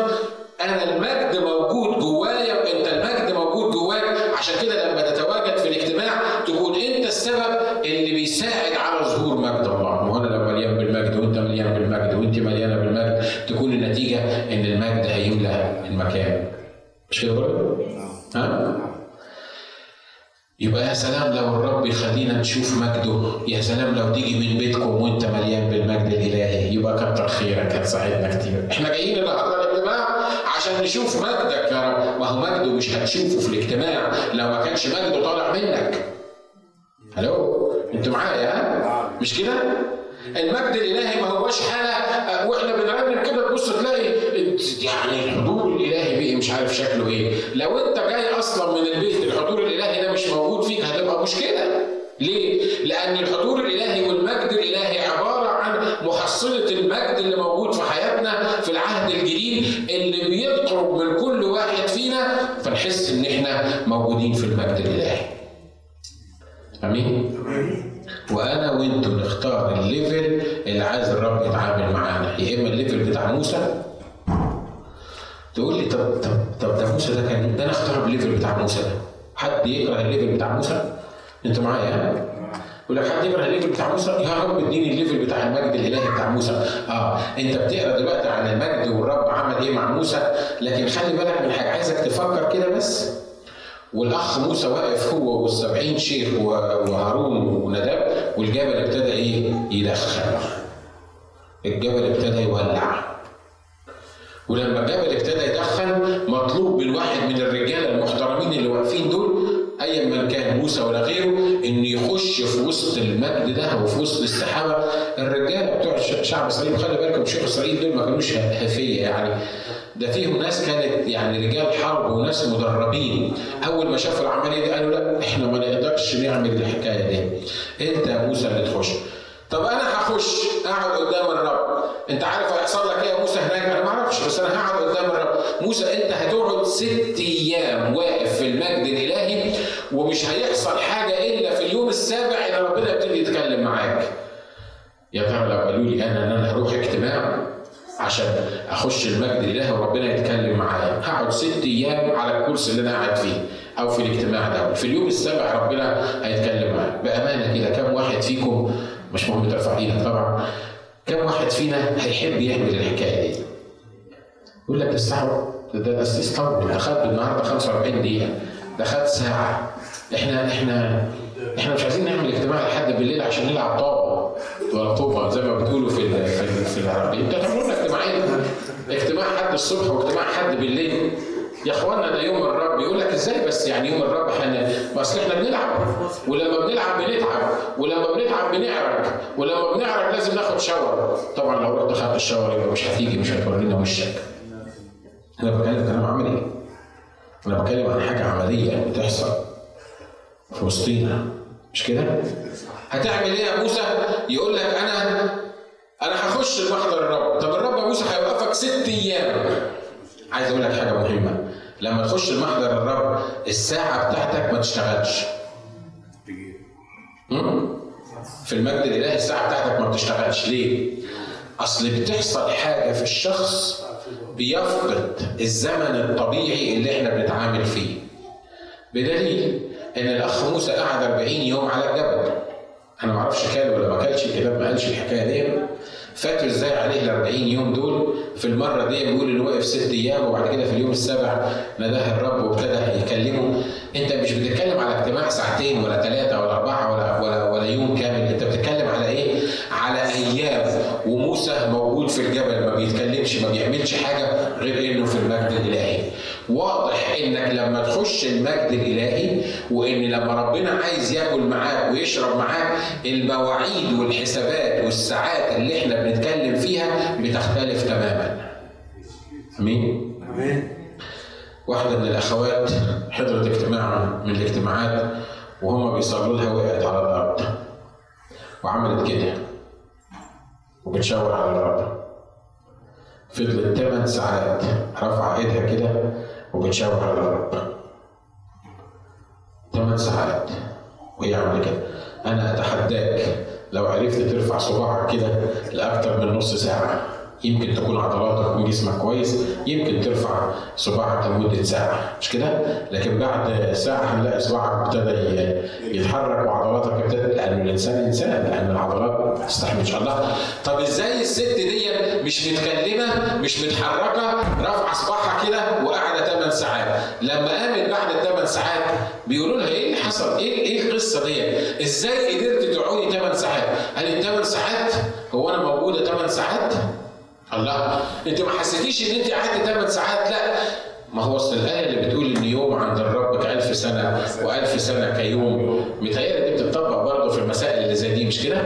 المجد موجود جوايا وانت المجد موجود جواك. عشان كده لما تتواجد في الاجتماع تكون انت السبب اللي بيساعد على ظهور مجد الله. وانا لو مليان بالمجد وانت مليان بالمجد وانت مليانه بالمجد، تكون النتيجه ان المجد هيملى المكان. مش كده برضه؟ ها؟ يبقى يا سلام لو الرب يخلينا نشوف مجده، يا سلام لو تيجي من بيتكم وانت مليان بالمجد الالهي، يبقى كتر خيرك، هتساعدنا كتير. احنا جايين النهارده الاجتماع عشان نشوف مجدك يا رب. ما هو مجده مش هتشوفه في الاجتماع لو ما كانش مجده طالع منك. الو، انتوا معايا؟ ها؟ مش كده؟ المجد الالهي ما هوش حاله واحنا بنرنم كده تبص تلاقي يعني الحضور الالهي بقى مش عارف شكله ايه. لو انت جاي اصلا من البيت الحضور الالهي ده مش موجود فيك، هتبقى مشكله. ليه؟ لان الحضور الالهي والمجد الالهي عباره عن محصله المجد اللي موجود في حياتنا في العهد الجديد، اللي بيقرب من كل واحد فينا فنحس ان احنا موجودين في المجد الالهي. امين؟ وانا وانتوا نختار الليفل اللي عايز الرب يتعامل معانا. يا اما الليفل بتاع موسى. تقول لي طب ده موسى ده كان، ده انا اختار الليفل بتاع موسى ده. حد يقرا الليفل بتاع موسى؟ انت معايا؟ ولو حد يقرا الليفل بتاع موسى، يا رب اديني الليفل بتاع المجد الالهي بتاع موسى. انت بتقرا دلوقتي عن المجد والرب عمل ايه مع موسى، لكن خلي بالك من حاجه عايزك تفكر كده بس. والاخ موسى واقف هو والسبعين شيخ وهارون ونداب، والجبل ابتدى ايه؟ يدخن. الجبل ابتدى يولع. ولما الجبل ابتدى يدخن مطلوب من واحد من الرجاله المحترمين اللي واقفين دول ايا من كان، موسى ولا غيره، ان يخش في وسط المجد ده وفي وسط السحابه. الرجاله بتوع شعب اسرائيل، خلي بالكم شعب اسرائيل دول ما كانوش هفيه يعني، ده فيهم ناس كانت يعني رجال حرب وناس مدربين. اول ما شافوا العمليه دي قالوا لا احنا ما نقدرش نعمل الحكايه دي، انت يا موسى اللي تخش. طب انا هخش اقعد قدام الرب، انت عارف هيحصل لك ايه يا موسى هناك؟ انا ما اعرفش بس انا هقعد قدام الرب. موسى انت هتقعد 6 ايام واقف في المجد الالهي ومش هيحصل حاجه الا في اليوم السابع ان ربنا يبتدي يتكلم معاك. يا ترى لو قالوا لي انا ان انا هروح اجتماع عشان اخش المجد الالهي وربنا يتكلم معايا، هقعد 6 ايام على الكرسي اللي انا قاعد فيه او في الاجتماع ده، في اليوم السابع ربنا هيتكلم معايا. بامانه كده كم واحد فيكم، مش مهم ترفع ايدك طبعا، كم واحد فينا هيحب يعمل الحكايه دي؟ يقول لك استحوى ده استحوى، ده خد النهارده 45 دقيقه، ده خد ساعه، احنا مش عايزين نعمل اجتماع لحد بالليل عشان نلعب طابه ولا طوبه زي ما بتقولوا في العربيه. انتوا هتعملوا اجتماعين، اجتماع حد الصبح واجتماع حد بالليل. يا اخوانا ده يوم الرب. يقول لك ازاي بس يعني يوم الرب؟ اصل احنا بنلعب، ولما بنلعب بنتعب، ولما بنتعب بنعرج، ولما بنعرج لازم ناخد شاور. طبعا لو رحت خدت الشاور يبقى مش هتيجي، مش هتورينا وشك. انا بتكلم كلام عملي، انا بتكلم عن حاجه عمليه بتحصل في وسطينا، مش كده؟ هتعمل ايه يا موسى؟ يقول لك انا هخش محضر الرب. طب الرب يا موسى هيوقفك 6 ايام. عايز اقول لك حاجه مهمه، لما تخش المحضر الرب الساعه بتاعتك ما تشتغلش. في المجد الالهي الساعه بتاعتك ما بتشتغلش. ليه؟ اصل بتحصل حاجه في الشخص بيفقد الزمن الطبيعي اللي احنا بنتعامل فيه. بدليل ان الاخ موسى قعد 40 يوم على الجبل. انا ما اعرفش كان ولا ما كانش، الكتاب ما قالش الحكايه دي. فاتوا ازاي عليه ال40 يوم دول؟ في المره دي بيقول انه واقف 6 ايام وبعد كده في اليوم السابع نداه الرب وابتدى يكلمه. انت مش بتتكلم على اجتماع 2 ولا 3 ولا 4 ولا يوم كامل، انت بتتكلم على ايه؟ على ايام. وموسى موجود في الجبل ما بيتكلمش، ما بيعملش حاجه غير انه في المجد الالهي. واضح انك لما تخش المجد الالهي وان لما ربنا عايز ياكل معاك ويشرب معاك، المواعيد والحسابات والساعات اللي احنا بنتكلم فيها بتختلف تماما. امين؟ امين. واحده من الاخوات حضرت اجتماع من الاجتماعات وهم بيصلوا لها وقعت على الارض وعملت كده وبتشاور على الارض. فضلت 8 ساعات رفع ايدها كده وبتشاور على الرب. 8 ساعات وهي عامله كده. انا اتحداك لو عرفت ترفع صباعك كده لاكثر من نص ساعه، يمكن تكون عضلاتك وجسمك كويس، يمكن ترفع صباعك لمده ساعه، مش كده؟ لكن بعد ساعه هنلاقي صباعك ابتدى يتحرك وعضلاتك ابتدت، لان الانسان انسان، لان العضلات تستحمل ان شاء الله. طب ازاي الست دي مش متكلمه مش متحركه رافعه صباعها كده وقاعده 8 ساعات؟ لما قامت بعد ال8 ساعات بيقولوا لها ايه اللي حصل؟ ايه القصه دي؟ ازاي قدرت تقعدي 8 ساعات؟ قالت 8 ساعات؟ هو انا موجوده 8 ساعات؟ الله، انت ما حسيتيش ان انت قعدتي 8 ساعات؟ لا، ما هو اصل الايه اللي بتقول ان يوم عند الرب ك1000 سنه و1000 سنه كيوم، متهيألي دي بتطبق برضه في المسائل اللي زي دي، مش كده؟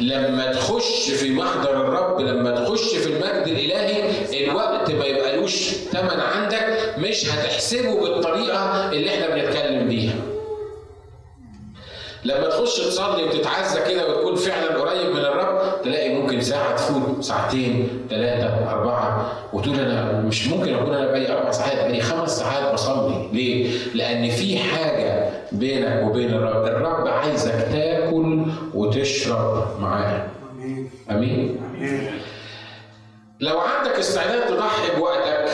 لما تخش في محضر الرب، لما تخش في المجد الالهي، الوقت ما يبقالوش ثمن عندك، مش هتحسبه بالطريقه اللي احنا بنتكلم بيها. لما تخش تصلي وتتعزى كده وتكون فعلا قريب من الرب، تلاقي ممكن ساعه تفوت، 2 3 4، وتقول انا مش ممكن اكون انا بقالي 4 ساعات، بقالي 5 ساعات بصلي. ليه؟ لان في حاجه بينك وبين الرب، الرب عايزك تاكل وتشرب معاه. امين؟ امين. لو عندك استعداد تضحي بوقتك،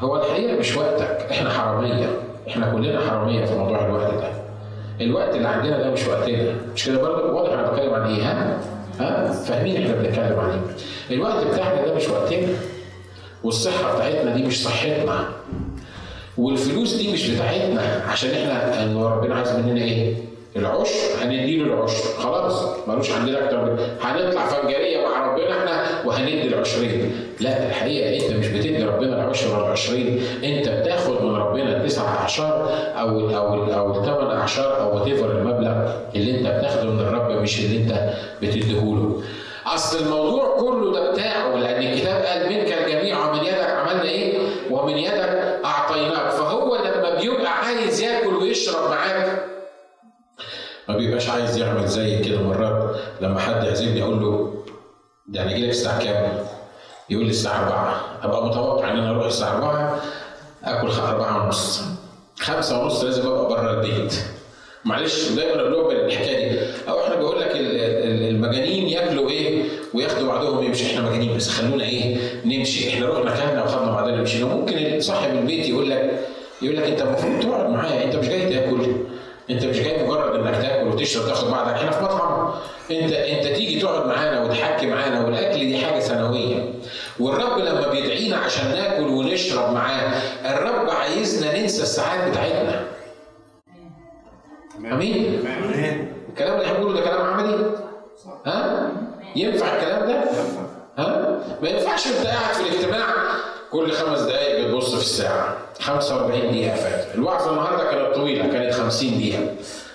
هو الحقيقه مش وقتك، احنا حراميه، احنا كلنا حراميه في موضوع الوقت ده. الوقت اللي عندنا ده مش وقتنا، مش كده برضه؟ واضح انا بتكلم عن ايه؟ ها؟ فاهمين احنا بنتكلم عن ايه؟ الوقت بتاعنا ده مش وقتنا، والصحة بتاعتنا دي مش صحتنا، والفلوس دي مش بتاعتنا، عشان احنا ان ربنا عايز مننا ايه؟ العشر، هنديله العشر، خلاص، ملوش عندنا اكتر، هنطلع فنجرية مع ربنا احنا وهندي 20. لا، الحقيقه انت مش بتدي ربنا العشر وال20، انت بتاخد من ربنا 9 أعشار او 8 أعشار او وات ايفر المبلغ اللي انت بتاخده من الرب، مش اللي انت بتديهوله. اصل الموضوع كله ده بتاعه، لان الكتاب قال منك الجميع ومن يدك عملنا ايه؟ ومن يدك اعطيناك. فهو لما بيبقى عايز ياكل ويشرب معاك ما بيبقاش عايز يعمل زي كده. مرات لما حد يعزمني اقول له ده انا اجي لك الساعه كام؟ يقول لي الساعه 4. ابقى متوقع ان انا اروح الساعه 4 اكل 4:30 5:30 لازم ابقى بره البيت. معلش دايما اقول لهم الحكايه دي، او احنا بقول لك المجانين ياكلوا ايه وياخدوا بعضهم يمشي. احنا مجانين بس خلونا ايه نمشي، احنا رحنا كلنا وخدنا بعضنا ومشينا. ممكن صاحب البيت يقول لك انت المفروض تقعد معايا، انت مش جاي تاكل، انت مش جاي مجرد انك تاكل وتشرب وتاخد بعضك، احنا في مطعم، انت تيجي تقعد معانا وتحكي معانا. والاكل دي حاجه ثانويه، والرب لما بيدعينا عشان ناكل ونشرب معاه الرب عايزنا ننسى الساعات بتاعتنا. امين؟ الكلام اللي هنقوله ده كلام عملي؟ ها؟ ينفع الكلام ده؟ ها؟ ما ينفعش انت قاعد في الاجتماع كل 5 دقايق بتبص في الساعه. 45 دقيقه فاتت. الوعظه النهارده كانت طويله، كانت 50 دقيقه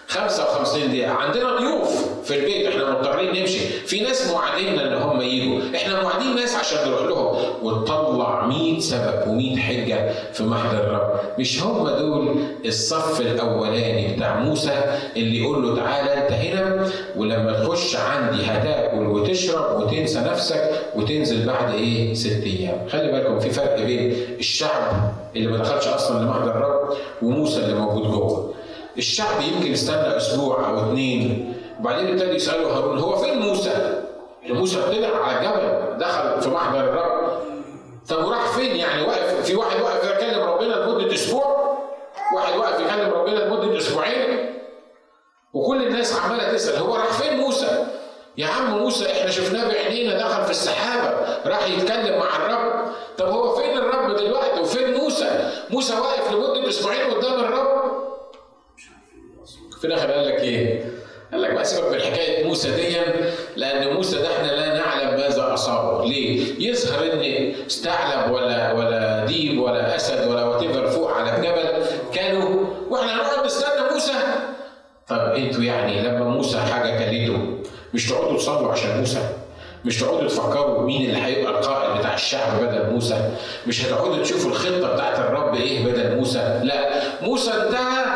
55 دقيقه. عندنا ضيوف في البيت، احنا مضطرين نمشي، في ناس موعديننا ان هم ييجوا، احنا موعدين ناس عشان نروح لهم، ونطلع 100 سبب و100 حجه في محضر الرب. مش هم دول الصف الاولاني بتاع موسى اللي يقول له تعالى انت هنا ولما تخش عندي هتاكل وتشرب وتنسى نفسك وتنزل بعد 6 أيام؟ خلي بالكم في فرق بين الشعب اللي ما دخلش اصلا لمحضر الرب وموسى اللي موجود جوه. الشعب يمكن استنى اسبوع او 2 وبعدين ابتدى يسألوا هارون هو فين موسى؟ موسى طلع على الجبل دخل في محضر الرب. طب وراح فين يعني؟ واقف، في واحد واقف يكلم ربنا لمدة أسبوع، واحد واقف يكلم ربنا لمدة أسبوعين، وكل الناس عمالة تسأل هو راح فين موسى؟ يا عم موسى احنا شفناه بعينينا دخل في السحابة راح يتكلم مع الرب. طب هو فين الرب دلوقتي وفين موسى؟ موسى واقف لمدة أسبوعين قدام الرب. في الآخر قال لك إيه؟ قال لك بقى سيبك من حكايه موسى دي، لان موسى ده احنا لا نعلم ماذا اصابه. ليه؟ يظهر ان ثعلب ولا ديب ولا اسد ولا واتيفر فوق على الجبل كانوا، واحنا هنقعد نستنى موسى؟ طب انتوا يعني لما موسى حاجه كلته مش تقعدوا تصلوا عشان موسى؟ مش تقعدوا تفكروا مين اللي هيبقى القائد بتاع الشعب بدل موسى؟ مش هتقعدوا تشوفوا الخطه بتاعت الرب ايه بدل موسى؟ لا، موسى انتهى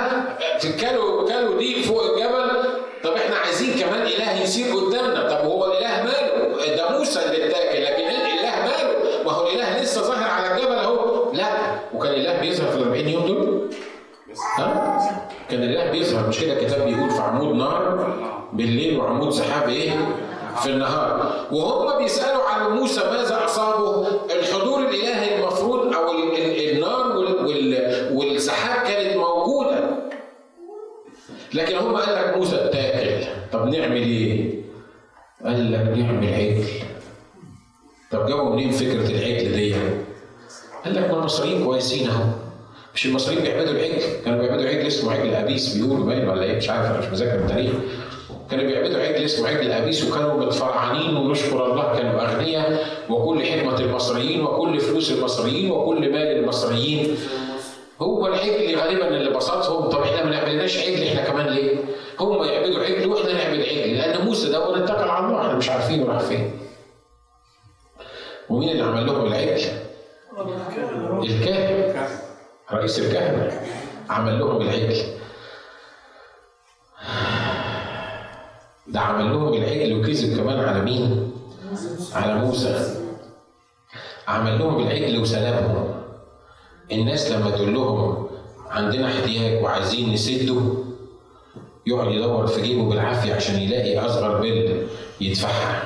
كلوا ديب فوق الجبل. طب احنا عايزين كمان اله يسير قدامنا. طب هو الاله ماله؟ ده موسى اللي اتاكل، لكن الاله ماله؟ ما هو الاله لسه ظاهر على الجبل اهو. لا، وكان الاله بيظهر في ال40 يوم دول؟ ها؟ كان الاله بيظهر، مش كده الكتاب بيقول في عمود نار بالليل وعمود سحاب في النهار. وهم بيسالوا عن موسى ماذا اصابه؟ الحضور الالهي المفروض او النار والسحاب كانت موجوده، لكن هم قال لك موسى اتاكل. طب نعمل ايه؟ قال لك نعمل عجل. طب جابوا منين فكره العجل دي؟ قال لك ما المصريين كويسين اهو. مش المصريين بيعملوا العجل؟ كانوا بيعملوا عجل اسمه عجل ابيس بيقولوا باين ولا ايه؟ مش عارف، انا مش مذاكر التاريخ. كانوا بيعبدوا عجل اسمه عجل ابيس وكانوا متفرعنين ونشكر الله كانوا اغنياء، وكل حكمه المصريين وكل فلوس المصريين وكل مال المصريين. هو العجل غالبا اللي بسطهم. طب احنا ما نعملناش عجل احنا كمان ليه؟ هم يعبدوا عجل واحنا نعمل عجل، لان موسى ده ونتكل على الله، احنا مش عارفين راح فين. ومين اللي عمل لهم العجل؟ الكاهن، رئيس الكهنه عمل لهم العجل ده، عمل لهم العجل وكذب كمان على مين؟ على موسى. عمل لهم العجل وسلبهم. الناس لما تقول لهم عندنا احتياج وعايزين نسده يقعد يدور في جيبه بالعافيه عشان يلاقي اصغر بل يدفعها،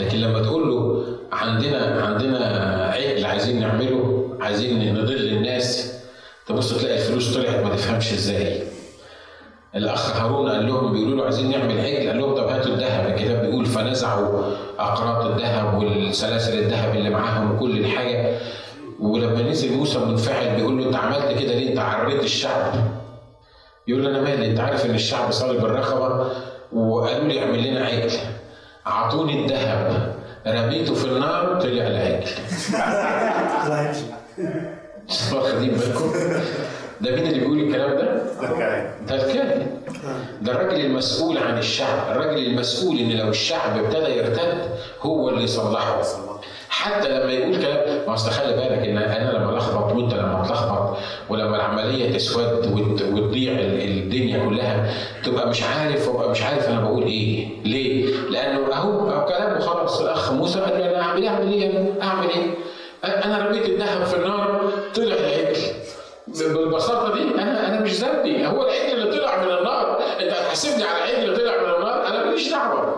لكن لما تقول له عندنا عجل عايزين نعمله، عايزين نضل الناس، تبص تلاقي الفلوس طلعت ما تفهمش ازاي. الاخ هارون قال لهم بيقولوا له عايزين نعمل عجل، قال لهم طب هاتوا الذهب. الكتاب بيقول فنزعوا اقراط الذهب والسلاسل الذهب اللي معاهم وكل الحاجه. ولما نزل موسى منفعل بيقول له انت عملت كده ليه؟ انت عريت الشعب. يقول له انا مالي، انت عارف ان الشعب صلب الرقبه وقالوا لي اعمل لنا عجل، اعطوني الذهب، رميت خليته في النار طلع العجل. واخدين بالكم؟ ده مين اللي بيقول الكلام ده؟ ده الكاهن. ده الراجل المسؤول عن الشعب، الراجل المسؤول ان لو الشعب ابتدى يرتد هو اللي يصلحه. حتى لما يقول كلام، ما اصل خلي بالك ان انا لما لخبط وانت لما تلخبط ولما العمليه تسود وتضيع الدنيا كلها تبقى مش عارف انا بقول ايه. ليه؟ لانه اهو كلامه خلاص. الاخ موسى قال له انا اعمل ايه؟ انا رميت الذهب في النار طلع العجل. بالبساطه دي انا مش ذنبي، هو العجل اللي طلع من النار. انت هتحاسبني على العجل اللي طلع من النار؟ انا ماليش دعوه.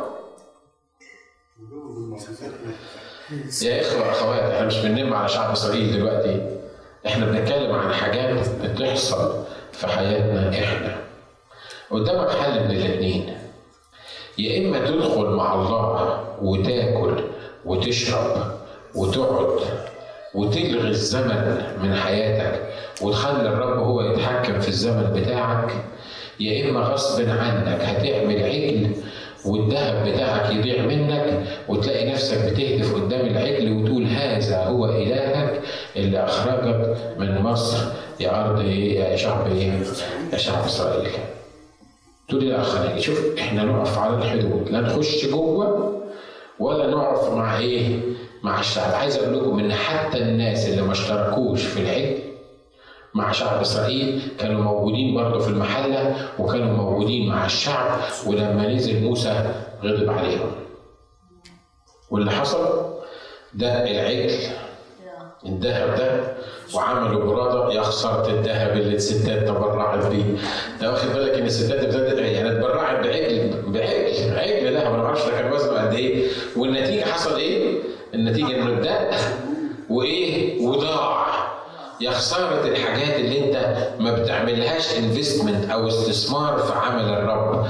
يا اخوه اخوات، احنا مش بنلم على شعب اسرائيل دلوقتي، احنا بنتكلم عن حاجات بتحصل في حياتنا احنا. قدامك حل من الاثنين، يا اما تدخل مع الله وتاكل وتشرب وتقعد وتلغي الزمن من حياتك وتخلي الرب هو يتحكم في الزمن بتاعك، يا اما غصب عنك هتعمل عجل والذهب بتاعك يضيع منك وتلاقي نفسك بتهتف قدام العجل وتقول هذا هو إلهك اللي أخرجك من مصر يا أرض إيه يا شعب إسرائيل. تقول للآخرين شوف إحنا نقف على الحدود، لا نخش جوه ولا نقف مع إيه؟ مع الشعب. عايز أقول لكم إن حتى الناس اللي ما اشتركوش في العجل مع شعب إسرائيل كانوا موجودين برضه في المحلة وكانوا موجودين مع الشعب، ولما نزل موسى غضب عليهم. واللي حصل ده العجل الذهب ده، وعملوا برادة. يا خسارة الذهب اللي الستات تبرعت بيه. ده واخد بالك إن الستات ابتدت يعني اتبرعت بعجل ده، وأنا ما أعرفش ده كان وزنه قد إيه، والنتيجة حصل إيه؟ النتيجة إنه اتدق وإيه؟ وضاع. يا خسارة الحاجات اللي انت ما بتعملهاش انفستمنت او استثمار في عمل الرب،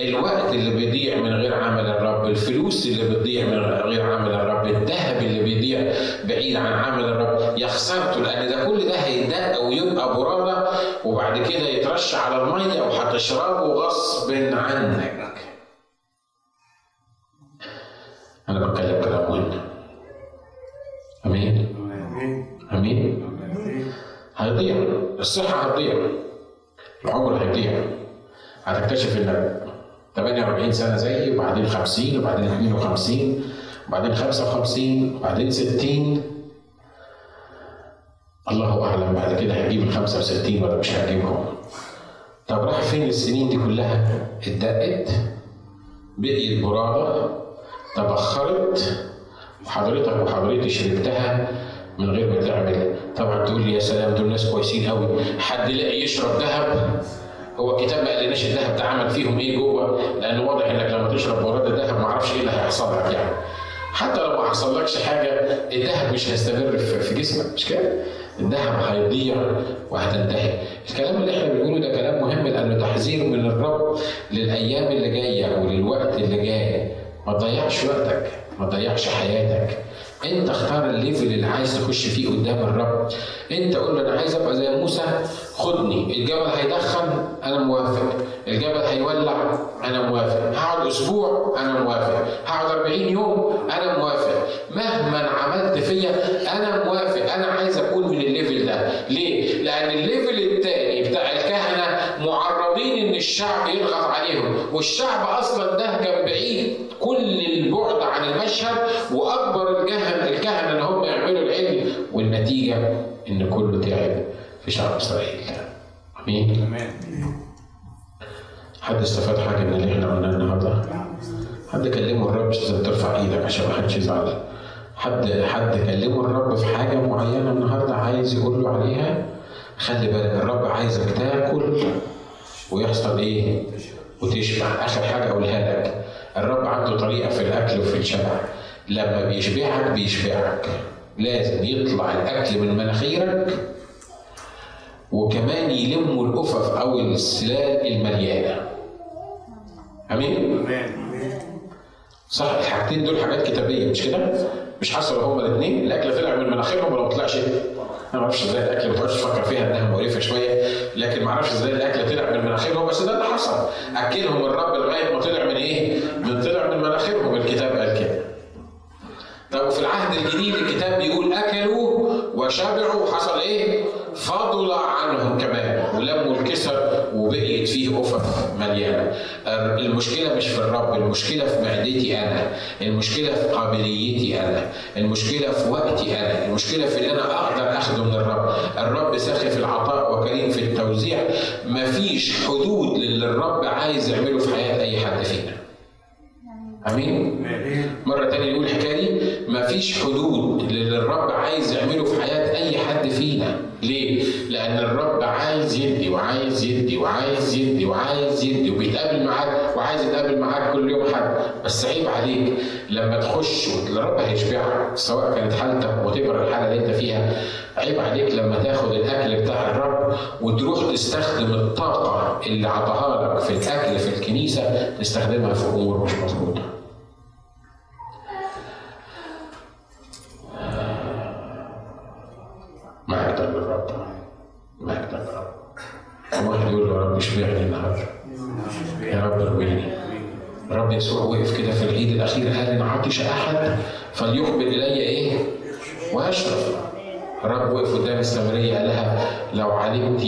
الوقت اللي بيضيع من غير عمل الرب، الفلوس اللي بتضيع من غير عمل الرب، الذهب اللي بيضيع بعيد عن عمل الرب، يا خسارته. لان ده كل ده هيتدق ويبقى برادة وبعد كده يترش على المية وهتشربه غصب عنك. انا بتكلم كلام مهم. امين امين. هيضيع الصحة، هتضيع العمر، هيضيع. هتكتشف انك 48 سنة زي، وبعدين 50، وبعدين 52، وبعدين 55، وبعدين 60. الله أعلم بعد كده هجيب ال 65 ولا مش هجيبهم. طب راح فين السنين دي كلها؟ اتدقت، بقيت برادة، تبخرت، وحضرتك وحضرتي شربتها من غير ما تعمل. طبعا تقول لي يا سلام دول ناس كويسين قوي، حد لقي يشرب ذهب؟ هو الكتاب ما قالناش الذهب ده عمل فيهم ايه جوه، لان واضح انك لما تشرب براد ذهب ما اعرفش ايه اللي هيحصل لك يعني. حتى لو ما حصلكش حاجه، الذهب مش هيستمر في جسمك، مش كده؟ الذهب هيضيع وهتنتهي. الكلام اللي احنا بنقوله ده كلام مهم، لانه تحذير من الرب للايام اللي جايه وللوقت اللي جاي. ما تضيعش وقتك، ما تضيعش حياتك. انت اختار الليفل اللي عايز تخش فيه قدام الرب. انت قول له انا عايز ابقى زي موسى، خدني الجبل هيدخن انا موافق، الجبل هيولع انا موافق، هقعد اسبوع انا موافق، هقعد 40 يوم انا موافق، مهما عملت فيا انا موافق. انا عايز اكون من الليفل ده. ليه؟ لان الليفل التاني بتاع الكهنه معرضين ان الشعب يضغط عليهم، والشعب اصلا ده كان بعيد كل البعد عن المشهد، واكبر الكهنه ان هم يعملوا العجل، والنتيجه ان كله تعب في شعب اسرائيل. امين؟ حد استفاد حاجه من اللي احنا قلناه النهارده؟ حد كلمه الرب، ترفع ايدك عشان ما حدش يزعل. حد كلمه الرب في حاجه معينه النهارده عايز يقول له عليها. خلي بالك الرب عايزك تاكل ويحصل ايه؟ وتشبع. اخر حاجه اقولها لك، الرب عنده طريقه في الاكل وفي الشبع. لما بيشبعك بيشبعك، لازم يطلع الاكل من مناخيرك، وكمان يلموا القفف او السلال المليانه. امين؟ صح. الحاجتين دول حاجات كتابيه، مش كده؟ مش حصلوا هما الاثنين؟ الاكل طلع من مناخيرهم ولا ما طلعش؟ انا ما اعرفش ازاي الاكل، ما تقعدش تفكر فيها انها مقرفه شويه، لكن ما اعرفش ازاي الاكل طلع من مناخيرهم، بس ده اللي حصل. اكلهم الرب لغايه ما طلع من ايه؟ من طلع من مناخيرهم، الكتاب قال كده. لو في العهد الجديد الكتاب بيقول اكلوا وشبعوا وحصل ايه؟ فضل عنهم كمان ولموا الكسر وبقيت فيه أفف مليانه. المشكله مش في الرب، المشكله في معدتي انا، المشكله في قابليتي انا، المشكله في وقتي انا، المشكله في اللي انا اقدر اخده من الرب. الرب سخي في العطاء وكريم في التوزيع، مفيش حدود للي الرب عايز يعمله في حياه اي حد فينا. امين؟ مره تانية نقول الحكايه دي، مفيش حدود للي الرب عايز يعمله في حياه اي حد فينا. ليه؟ لأن الرب عايز يدي وعايز يدي وعايز يدي وعايز يدي، وبيتقابل معاك وعايز يتقابل معاك كل يوم حد. بس عيب عليك لما تخش والرب هيشبعك، سواء كانت حالتك وتبرى الحالة اللي أنت فيها. عيب عليك لما تاخد الأكل بتاع الرب وتروح تستخدم الطاقة اللي عطاها لك في الأكل في الكنيسة تستخدمها في أمور مش مظبوطة. مجدا للرب، مجدا للرب. واحد يقول له يا رب اشبعني النهارده، يا رب اربيني. الرب يسوع وقف كده في العيد الاخير قال ان عطش احد فليقبل الي ايه؟ واشرب. الرب وقف قدام السامريه قال لها لو علمت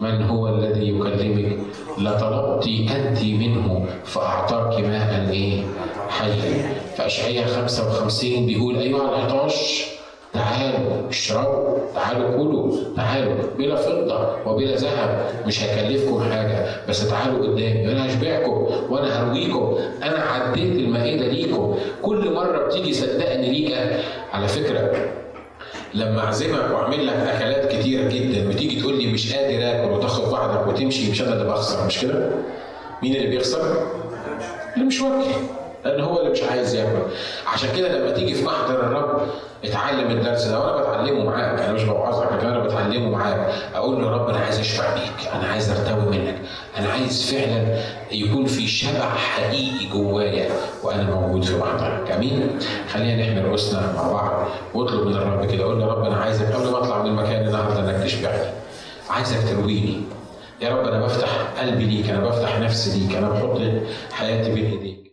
من هو الذي يكلمك لطلبت انت منه فاعطاك ماء ايه؟ حيا. فاشعياء 55 بيقول ايها العطاش تعالوا اشربوا، تعالوا كلوا، تعالوا بلا فضة وبلا ذهب، مش هكلفكم حاجة، بس تعالوا قدامي وانا هشبعكم وانا هرويكم، انا عديت المائدة ليكم. كل مرة بتيجي صدقني ليك على فكرة لما اعزمك واعمل لك اكلات كتيرة جدا وتيجي تقول لي مش قادر اكل وتاخد بعضك وتمشي، مش انا اللي بخسر، مش كده؟ مين اللي بيخسر؟ اللي مش واكل، لأن هو اللي مش عايز ياكل. عشان كده لما تيجي في محضر الرب اتعلم الدرس ده، وانا بتعلمه معاك، انا مش بوعظك، انا بتعلمه معاك. اقول له يا رب انا عايز اشبع بيك، انا عايز ارتوي منك، انا عايز فعلا يكون في شبع حقيقي جوايا وانا موجود في محضرك. امين؟ خلينا نحمل رؤوسنا مع بعض واطلب من الرب كده، اقول له يا رب انا عايزك قبل ما اطلع من المكان النهارده انك تشبعني، عايزك ترويني. يا رب انا بفتح قلبي ليك، انا بفتح نفسي ليك، انا بحط حياتي بين ايديك.